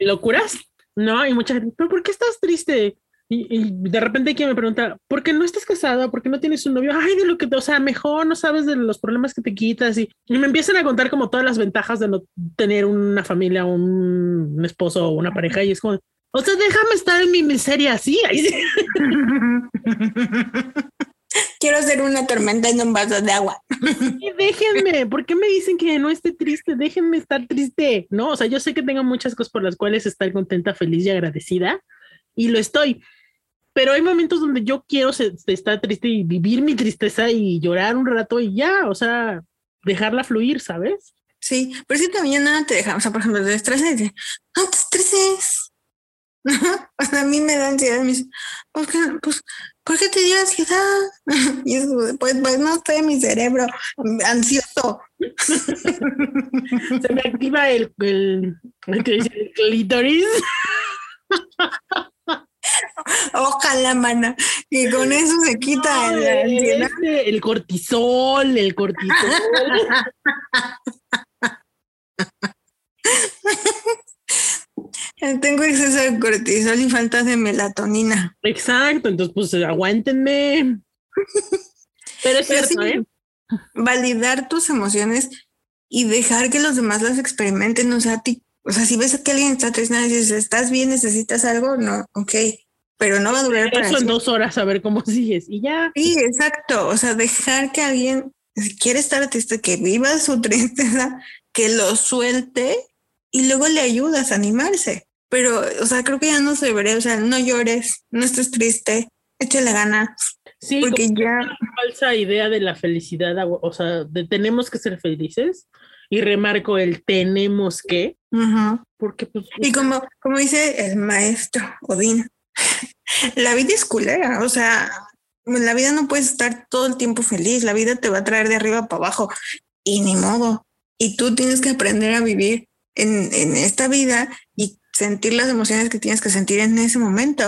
locuras, ¿no? Y mucha gente, ¿pero por qué estás triste? Y, y de repente quien me pregunta, ¿por qué no estás casada? ¿Por qué no tienes un novio? Ay, de lo que, o sea, mejor no sabes de los problemas que te quitas. Y, y me empiezan a contar como todas las ventajas de no tener una familia, un, un esposo o una pareja. Y es como, o sea, déjame estar en mi miseria así. Sí. Quiero ser una tormenta en un vaso de agua. Y déjenme, ¿por qué me dicen que no esté triste? Déjenme estar triste, ¿no? O sea, yo sé que tengo muchas cosas por las cuales estar contenta, feliz y agradecida. Y lo estoy. Pero hay momentos donde yo quiero se, se estar triste y vivir mi tristeza y llorar un rato y ya, o sea, dejarla fluir, ¿sabes? Sí, pero sí también nada te deja, o sea, por ejemplo, te estresas y dices, no te estreses. O sea, a mí me da ansiedad, me dice, ¿por qué, pues, ¿por qué te dio ansiedad? Y eso, pues, pues no estoy en mi cerebro ansioso. Se me activa el, el, el clítoris. Ojalá, mana, que con eso se quita no, la ansiedad. Este, el cortisol, el cortisol. Tengo exceso de cortisol y falta de melatonina. Exacto, entonces pues aguántenme. Pero es cierto, sí, ¿eh? Validar tus emociones y dejar que los demás las experimenten, o sea, a ti. O sea, si ves que alguien está triste y dices, ¿estás bien? ¿Necesitas algo? No, ok, pero no va a durar para eso en dos horas a ver cómo sigues y ya. Sí, exacto. O sea, dejar que alguien, si quiere estar triste, que viva su tristeza, que lo suelte y luego le ayudas a animarse. Pero, o sea, creo que ya no se debería, o sea, no llores, no estés triste, échale gana. Sí, porque ya una falsa idea de la felicidad, o sea, de tenemos que ser felices. Y remarco el tenemos que, uh-huh. Porque pues, y como, como dice el maestro Odín, la vida es culera, o sea, la vida no puedes estar todo el tiempo feliz, la vida te va a traer de arriba para abajo y ni modo. Y tú tienes que aprender a vivir en, en esta vida y sentir las emociones que tienes que sentir en ese momento.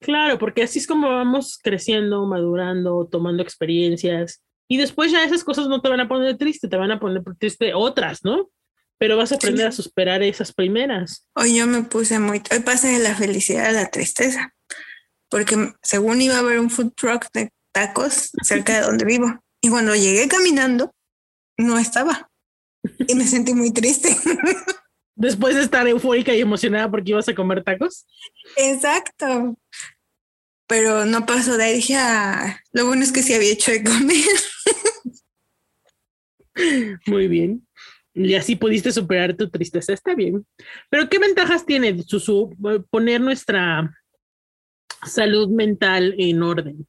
Claro, porque así es como vamos creciendo, madurando, tomando experiencias. Y después ya esas cosas no te van a poner triste, te van a poner triste otras, ¿no? Pero vas a aprender sí. a superar esas primeras. Hoy yo me puse muy... Hoy pasé de la felicidad a la tristeza. Porque según iba a haber un food truck de tacos cerca de donde vivo. Y cuando llegué caminando, no estaba. Y me sentí muy triste. Después de estar eufórica y emocionada porque ibas a comer tacos. Exacto. Pero no pasó de ahí. Dije, ah, lo bueno es que sí había hecho de comer. Muy bien. Y así pudiste superar tu tristeza. Está bien. Pero ¿qué ventajas tiene, Susu, poner nuestra salud mental en orden?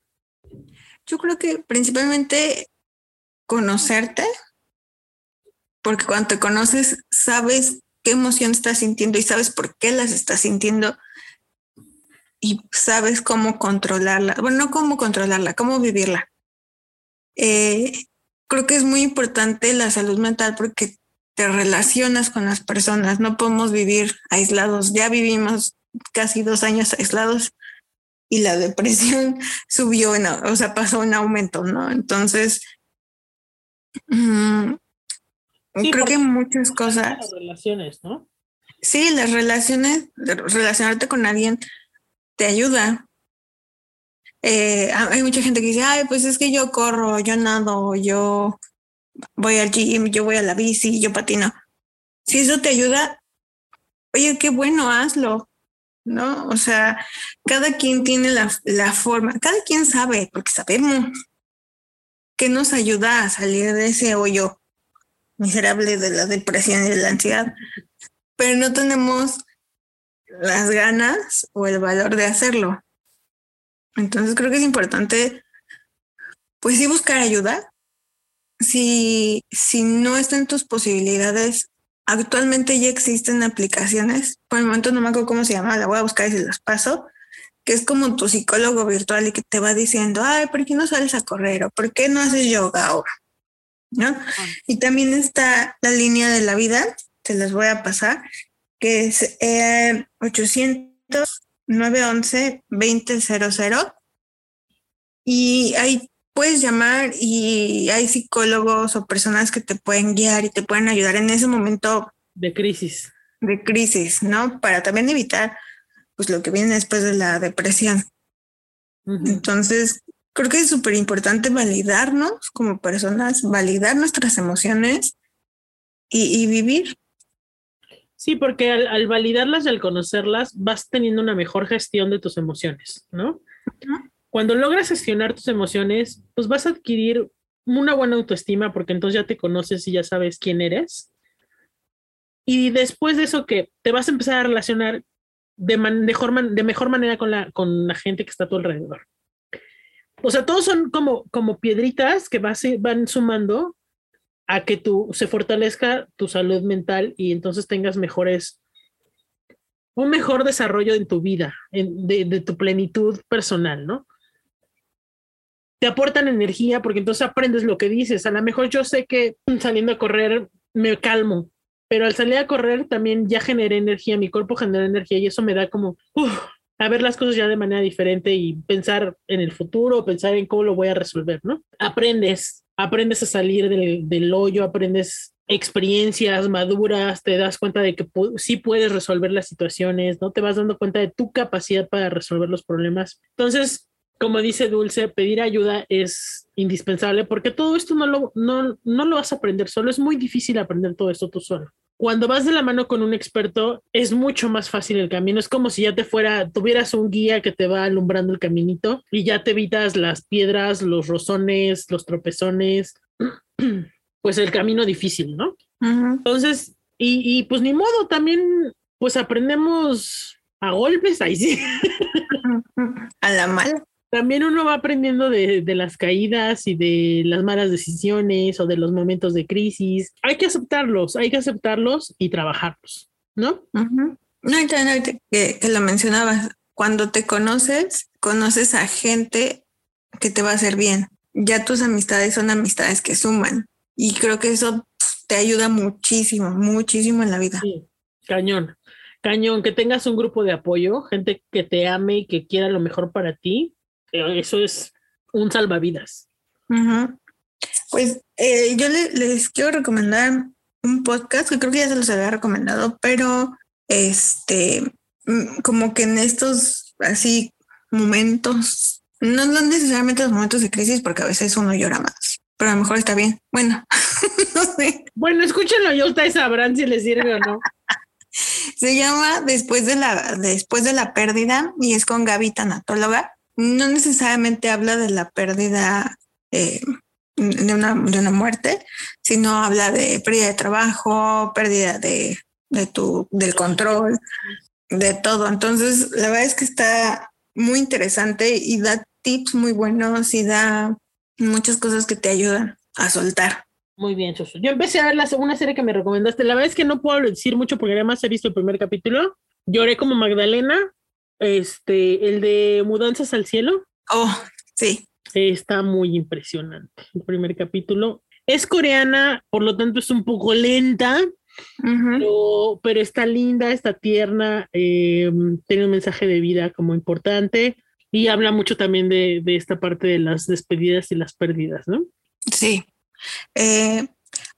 Yo creo que principalmente conocerte. Porque cuando te conoces, sabes qué emoción estás sintiendo y sabes por qué las estás sintiendo y sabes cómo controlarla. Bueno, no cómo controlarla, cómo vivirla. Eh, creo que es muy importante la salud mental porque te relacionas con las personas. No podemos vivir aislados. Ya vivimos casi dos años aislados y la depresión subió, en, o sea, pasó un aumento, ¿no? Entonces... Mm, Sí, creo que muchas cosas. Las relaciones, ¿no? Sí, las relaciones, relacionarte con alguien te ayuda. Eh, hay mucha gente que dice, ay, pues es que yo corro, yo nado, yo voy al gym, yo voy a la bici, yo patino. Si eso te ayuda, oye, qué bueno, hazlo, ¿no? O sea, cada quien tiene la, la forma, cada quien sabe, porque sabemos que nos ayuda a salir de ese hoyo miserable de la depresión y de la ansiedad, pero no tenemos las ganas o el valor de hacerlo. Entonces creo que es importante, pues sí, buscar ayuda. Si, si no está en tus posibilidades, actualmente ya existen aplicaciones, por el momento no me acuerdo cómo se llama, la voy a buscar y se las paso, que es como tu psicólogo virtual y que te va diciendo, ay, ¿por qué no sales a correr? ¿O por qué no haces yoga ahora? ¿No? Y también está la línea de la vida, te las voy a pasar, que es eh, ochocientos, nueve once, veinte cero cero y ahí puedes llamar y hay psicólogos o personas que te pueden guiar y te pueden ayudar en ese momento de crisis, de crisis, ¿no? Para también evitar pues lo que viene después de la depresión. Uh-huh. Entonces creo que es súper importante validarnos como personas, validar nuestras emociones y, y vivir. Sí, porque al, al validarlas y al conocerlas vas teniendo una mejor gestión de tus emociones, ¿no? Uh-huh. Cuando logras gestionar tus emociones, pues vas a adquirir una buena autoestima porque entonces ya te conoces y ya sabes quién eres. Y después de eso que te vas a empezar a relacionar de, man, de, mejor, man, de mejor manera con la, con la gente que está a tu alrededor. O sea, todos son como, como piedritas que vas, van sumando a que tú, se fortalezca tu salud mental y entonces tengas mejores, un mejor desarrollo en tu vida, en, de, de tu plenitud personal, ¿no? Te aportan energía porque entonces aprendes lo que dices. A lo mejor yo sé que saliendo a correr me calmo, pero al salir a correr también ya generé energía, mi cuerpo genera energía y eso me da como... Uf, a ver las cosas ya de manera diferente y pensar en el futuro, pensar en cómo lo voy a resolver, ¿no? Aprendes, aprendes a salir del, del hoyo, aprendes experiencias maduras, te das cuenta de que pu- sí puedes resolver las situaciones, ¿no? Te vas dando cuenta de tu capacidad para resolver los problemas. Entonces, como dice Dulce, pedir ayuda es indispensable porque todo esto no lo, no, no lo vas a aprender solo, es muy difícil aprender todo esto tú solo. Cuando vas de la mano con un experto es mucho más fácil el camino. Es como si ya te fuera, tuvieras un guía que te va alumbrando el caminito y ya te evitas las piedras, los rozones, los tropezones, pues el camino difícil, ¿no? Uh-huh. Entonces, y, y pues ni modo, también pues aprendemos a golpes, ahí sí. A la mala. También uno va aprendiendo de, de las caídas y de las malas decisiones o de los momentos de crisis. Hay que aceptarlos, hay que aceptarlos y trabajarlos, ¿no? Uh-huh. No, no, no que, que lo mencionabas. Cuando te conoces, conoces a gente que te va a hacer bien. Ya tus amistades son amistades que suman. Y creo que eso te ayuda muchísimo, muchísimo en la vida. Sí, cañón. cañón, que tengas un grupo de apoyo, gente que te ame y que quiera lo mejor para ti, eso es un salvavidas. Uh-huh. Pues eh, yo le, les quiero recomendar un podcast que creo que ya se los había recomendado, pero este, como que en estos así momentos, no, no necesariamente los momentos de crisis, porque a veces uno llora más, pero a lo mejor está bien. Bueno, no sé. Bueno, escúchenlo, ya ustedes sabrán si les sirve o no. Se llama Después de la, Después de la pérdida, y es con Gaby Tanatóloga. No necesariamente habla de la pérdida eh, de, una, de una muerte, sino habla de pérdida de trabajo, pérdida de, de tu, del control, de todo. Entonces, la verdad es que está muy interesante y da tips muy buenos y da muchas cosas que te ayudan a soltar. Muy bien, Susu. Yo empecé a ver la segunda serie que me recomendaste. La verdad es que no puedo decir mucho porque además he visto el primer capítulo. Lloré como Magdalena. Este, el de Mudanzas al Cielo. Oh, sí. Está muy impresionante el primer capítulo. Es coreana, por lo tanto es un poco lenta, uh-huh. pero, pero está linda, está tierna, eh, tiene un mensaje de vida como importante y habla mucho también de, de esta parte de las despedidas y las pérdidas, ¿no? Sí. Eh,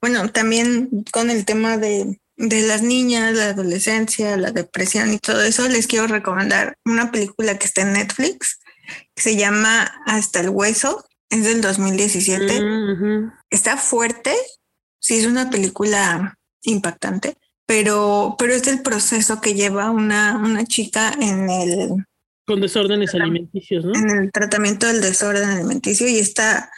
bueno, también con el tema de, de las niñas, la adolescencia, la depresión y todo eso, les quiero recomendar una película que está en Netflix que se llama Hasta el Hueso, es del dos mil diecisiete. Uh-huh. Está fuerte, sí, es una película impactante, pero, pero es el proceso que lleva una, una chica en el... Con desórdenes alimenticios, ¿no? En el tratamiento del desorden alimenticio, y está...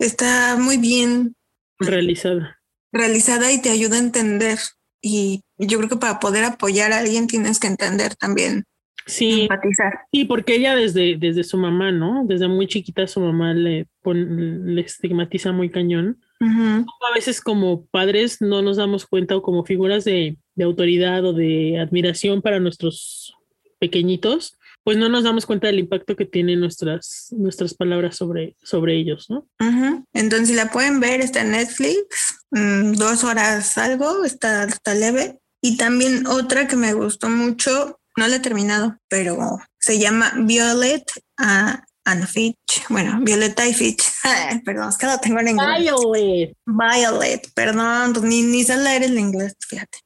Está muy bien realizada. Realizada y te ayuda a entender. Y yo creo que para poder apoyar a alguien tienes que entender también. Sí. Empatizar. Sí, porque ella desde, desde su mamá, ¿no? Desde muy chiquita su mamá le, pon, le estigmatiza muy cañón. Uh-huh. A veces como padres no nos damos cuenta, o como figuras de, de autoridad o de admiración para nuestros pequeñitos, pues no nos damos cuenta del impacto que tienen nuestras, nuestras palabras sobre, sobre ellos, ¿no? Uh-huh. Entonces la pueden ver, está en Netflix, mmm, dos horas algo, está, está leve. Y también otra que me gustó mucho, no la he terminado, pero se llama Violet uh, and Fitch. Bueno, Violeta y Fitch. Ay, perdón, es que la tengo en inglés. Violet. Violet, perdón, pues ni, ni sale el inglés, fíjate.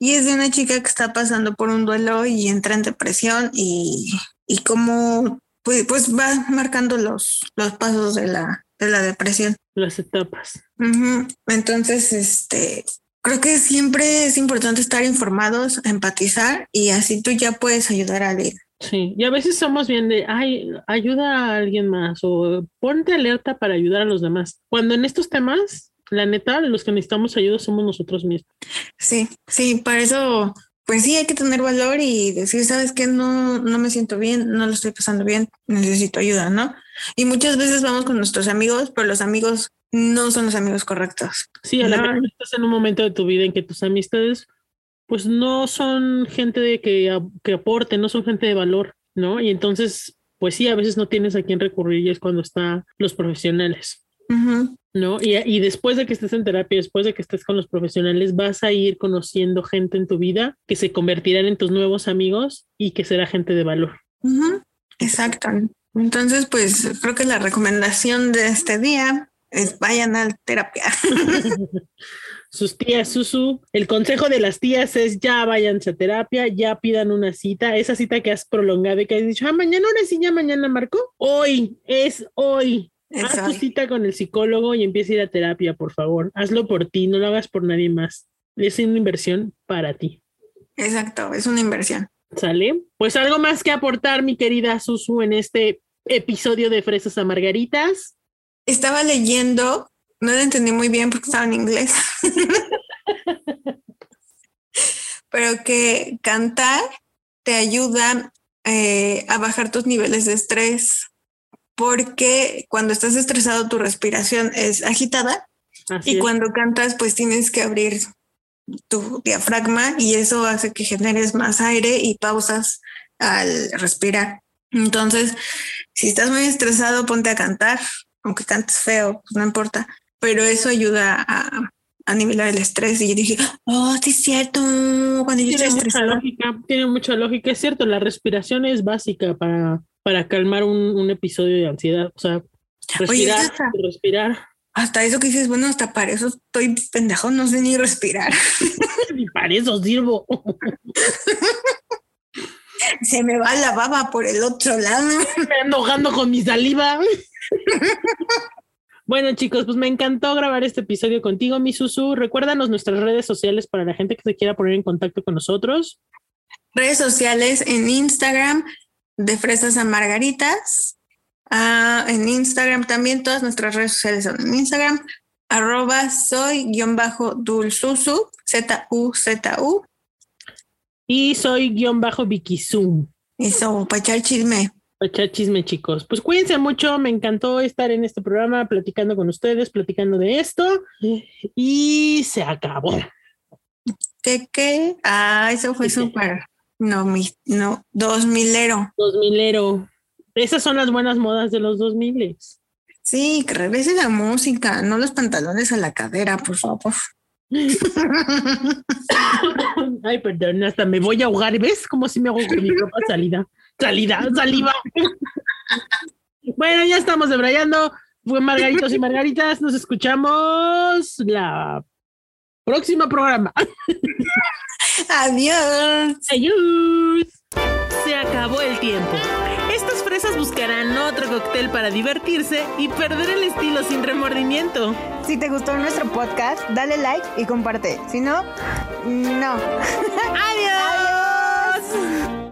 Y es de una chica que está pasando por un duelo y entra en depresión y, y cómo pues, pues va marcando los, los pasos de la, de la depresión. Las etapas. Uh-huh. Entonces, este, creo que siempre es importante estar informados, empatizar, y así tú ya puedes ayudar a alguien. Sí, y a veces somos bien de, ay, ayuda a alguien más o ponte alerta para ayudar a los demás. Cuando en estos temas... La neta, los que necesitamos ayuda somos nosotros mismos. Sí, sí, para eso, pues sí, hay que tener valor y decir, ¿sabes qué? No, no me siento bien, no lo estoy pasando bien, necesito ayuda, ¿no? Y muchas veces vamos con nuestros amigos, pero los amigos no son los amigos correctos. Sí, a la vez estás en un momento de tu vida en que tus amistades, pues no son gente de que, que aporte, no son gente de valor, ¿no? Y entonces, pues sí, a veces no tienes a quién recurrir y es cuando están los profesionales. Uh-huh. ¿No? Y, y después de que estés en terapia, después de que estés con los profesionales, vas a ir conociendo gente en tu vida que se convertirán en tus nuevos amigos y que será gente de valor. Uh-huh. Exacto. Entonces, pues creo que la recomendación de este día es vayan a terapia. Sus tías, Susu, el consejo de las tías es ya váyanse a terapia, ya pidan una cita, esa cita que has prolongado y que has dicho, ah, mañana, ahora sí, ya mañana, Marco. Hoy, es hoy. Haz tu cita con el psicólogo y empieza a ir a terapia, por favor. Hazlo por ti, no lo hagas por nadie más. Es una inversión para ti. Exacto, es una inversión. ¿Sale? Pues algo más que aportar, mi querida Susu, en este episodio de Fresas a Margaritas. Estaba leyendo, no lo entendí muy bien porque estaba en inglés. Pero que cantar te ayuda eh, a bajar tus niveles de estrés. Porque cuando estás estresado tu respiración es agitada. Así y es. Cuando cantas pues tienes que abrir tu diafragma y eso hace que generes más aire y pausas al respirar. Entonces, si estás muy estresado, ponte a cantar, aunque cantes feo, pues no importa, pero eso ayuda a, a nivelar el estrés. Y yo dije, oh, sí es cierto. Cuando yo tiene, mucha lógica, tiene mucha lógica, es cierto, la respiración es básica para, para calmar un, un episodio de ansiedad. O sea, respirar, Oye, hasta, respirar. Hasta eso que dices, bueno, hasta para eso estoy pendejo, no sé ni respirar. Ni para eso sirvo. Se me va la baba por el otro lado. Me ando ahogando con mi saliva. Bueno, chicos, pues me encantó grabar este episodio contigo, mi Susu. Recuérdanos nuestras redes sociales para la gente que se quiera poner en contacto con nosotros. Redes sociales en Instagram, De Fresas a Margaritas. Uh, en Instagram también, todas nuestras redes sociales son en Instagram. Arroba soy guión bajo dulzuzu, Z U Z U. Y soy guión bajo Vicky Zoom. Eso, para echar chisme. Echar chisme, chicos. Pues cuídense mucho, me encantó estar en este programa platicando con ustedes, platicando de esto, y se acabó. ¿Qué qué? Ah, eso fue súper. No, mi, no, dos milero. Dos milero. Esas son las buenas modas de los dos miles. Sí, que regrese la música, no los pantalones a la cadera, por favor. Ay, perdón, hasta me voy a ahogar, ¿ves? Como si me ahogo con mi ropa salida. Salida, saliva. Bueno, ya estamos debrayando. Fue Margaritos y Margaritas. Nos escuchamos la próxima programa. Adiós. Adiós. Se acabó el tiempo. Estas fresas buscarán otro cóctel para divertirse y perder el estilo sin remordimiento. Si te gustó nuestro podcast, dale like y comparte. Si no, no. Adiós. Adiós.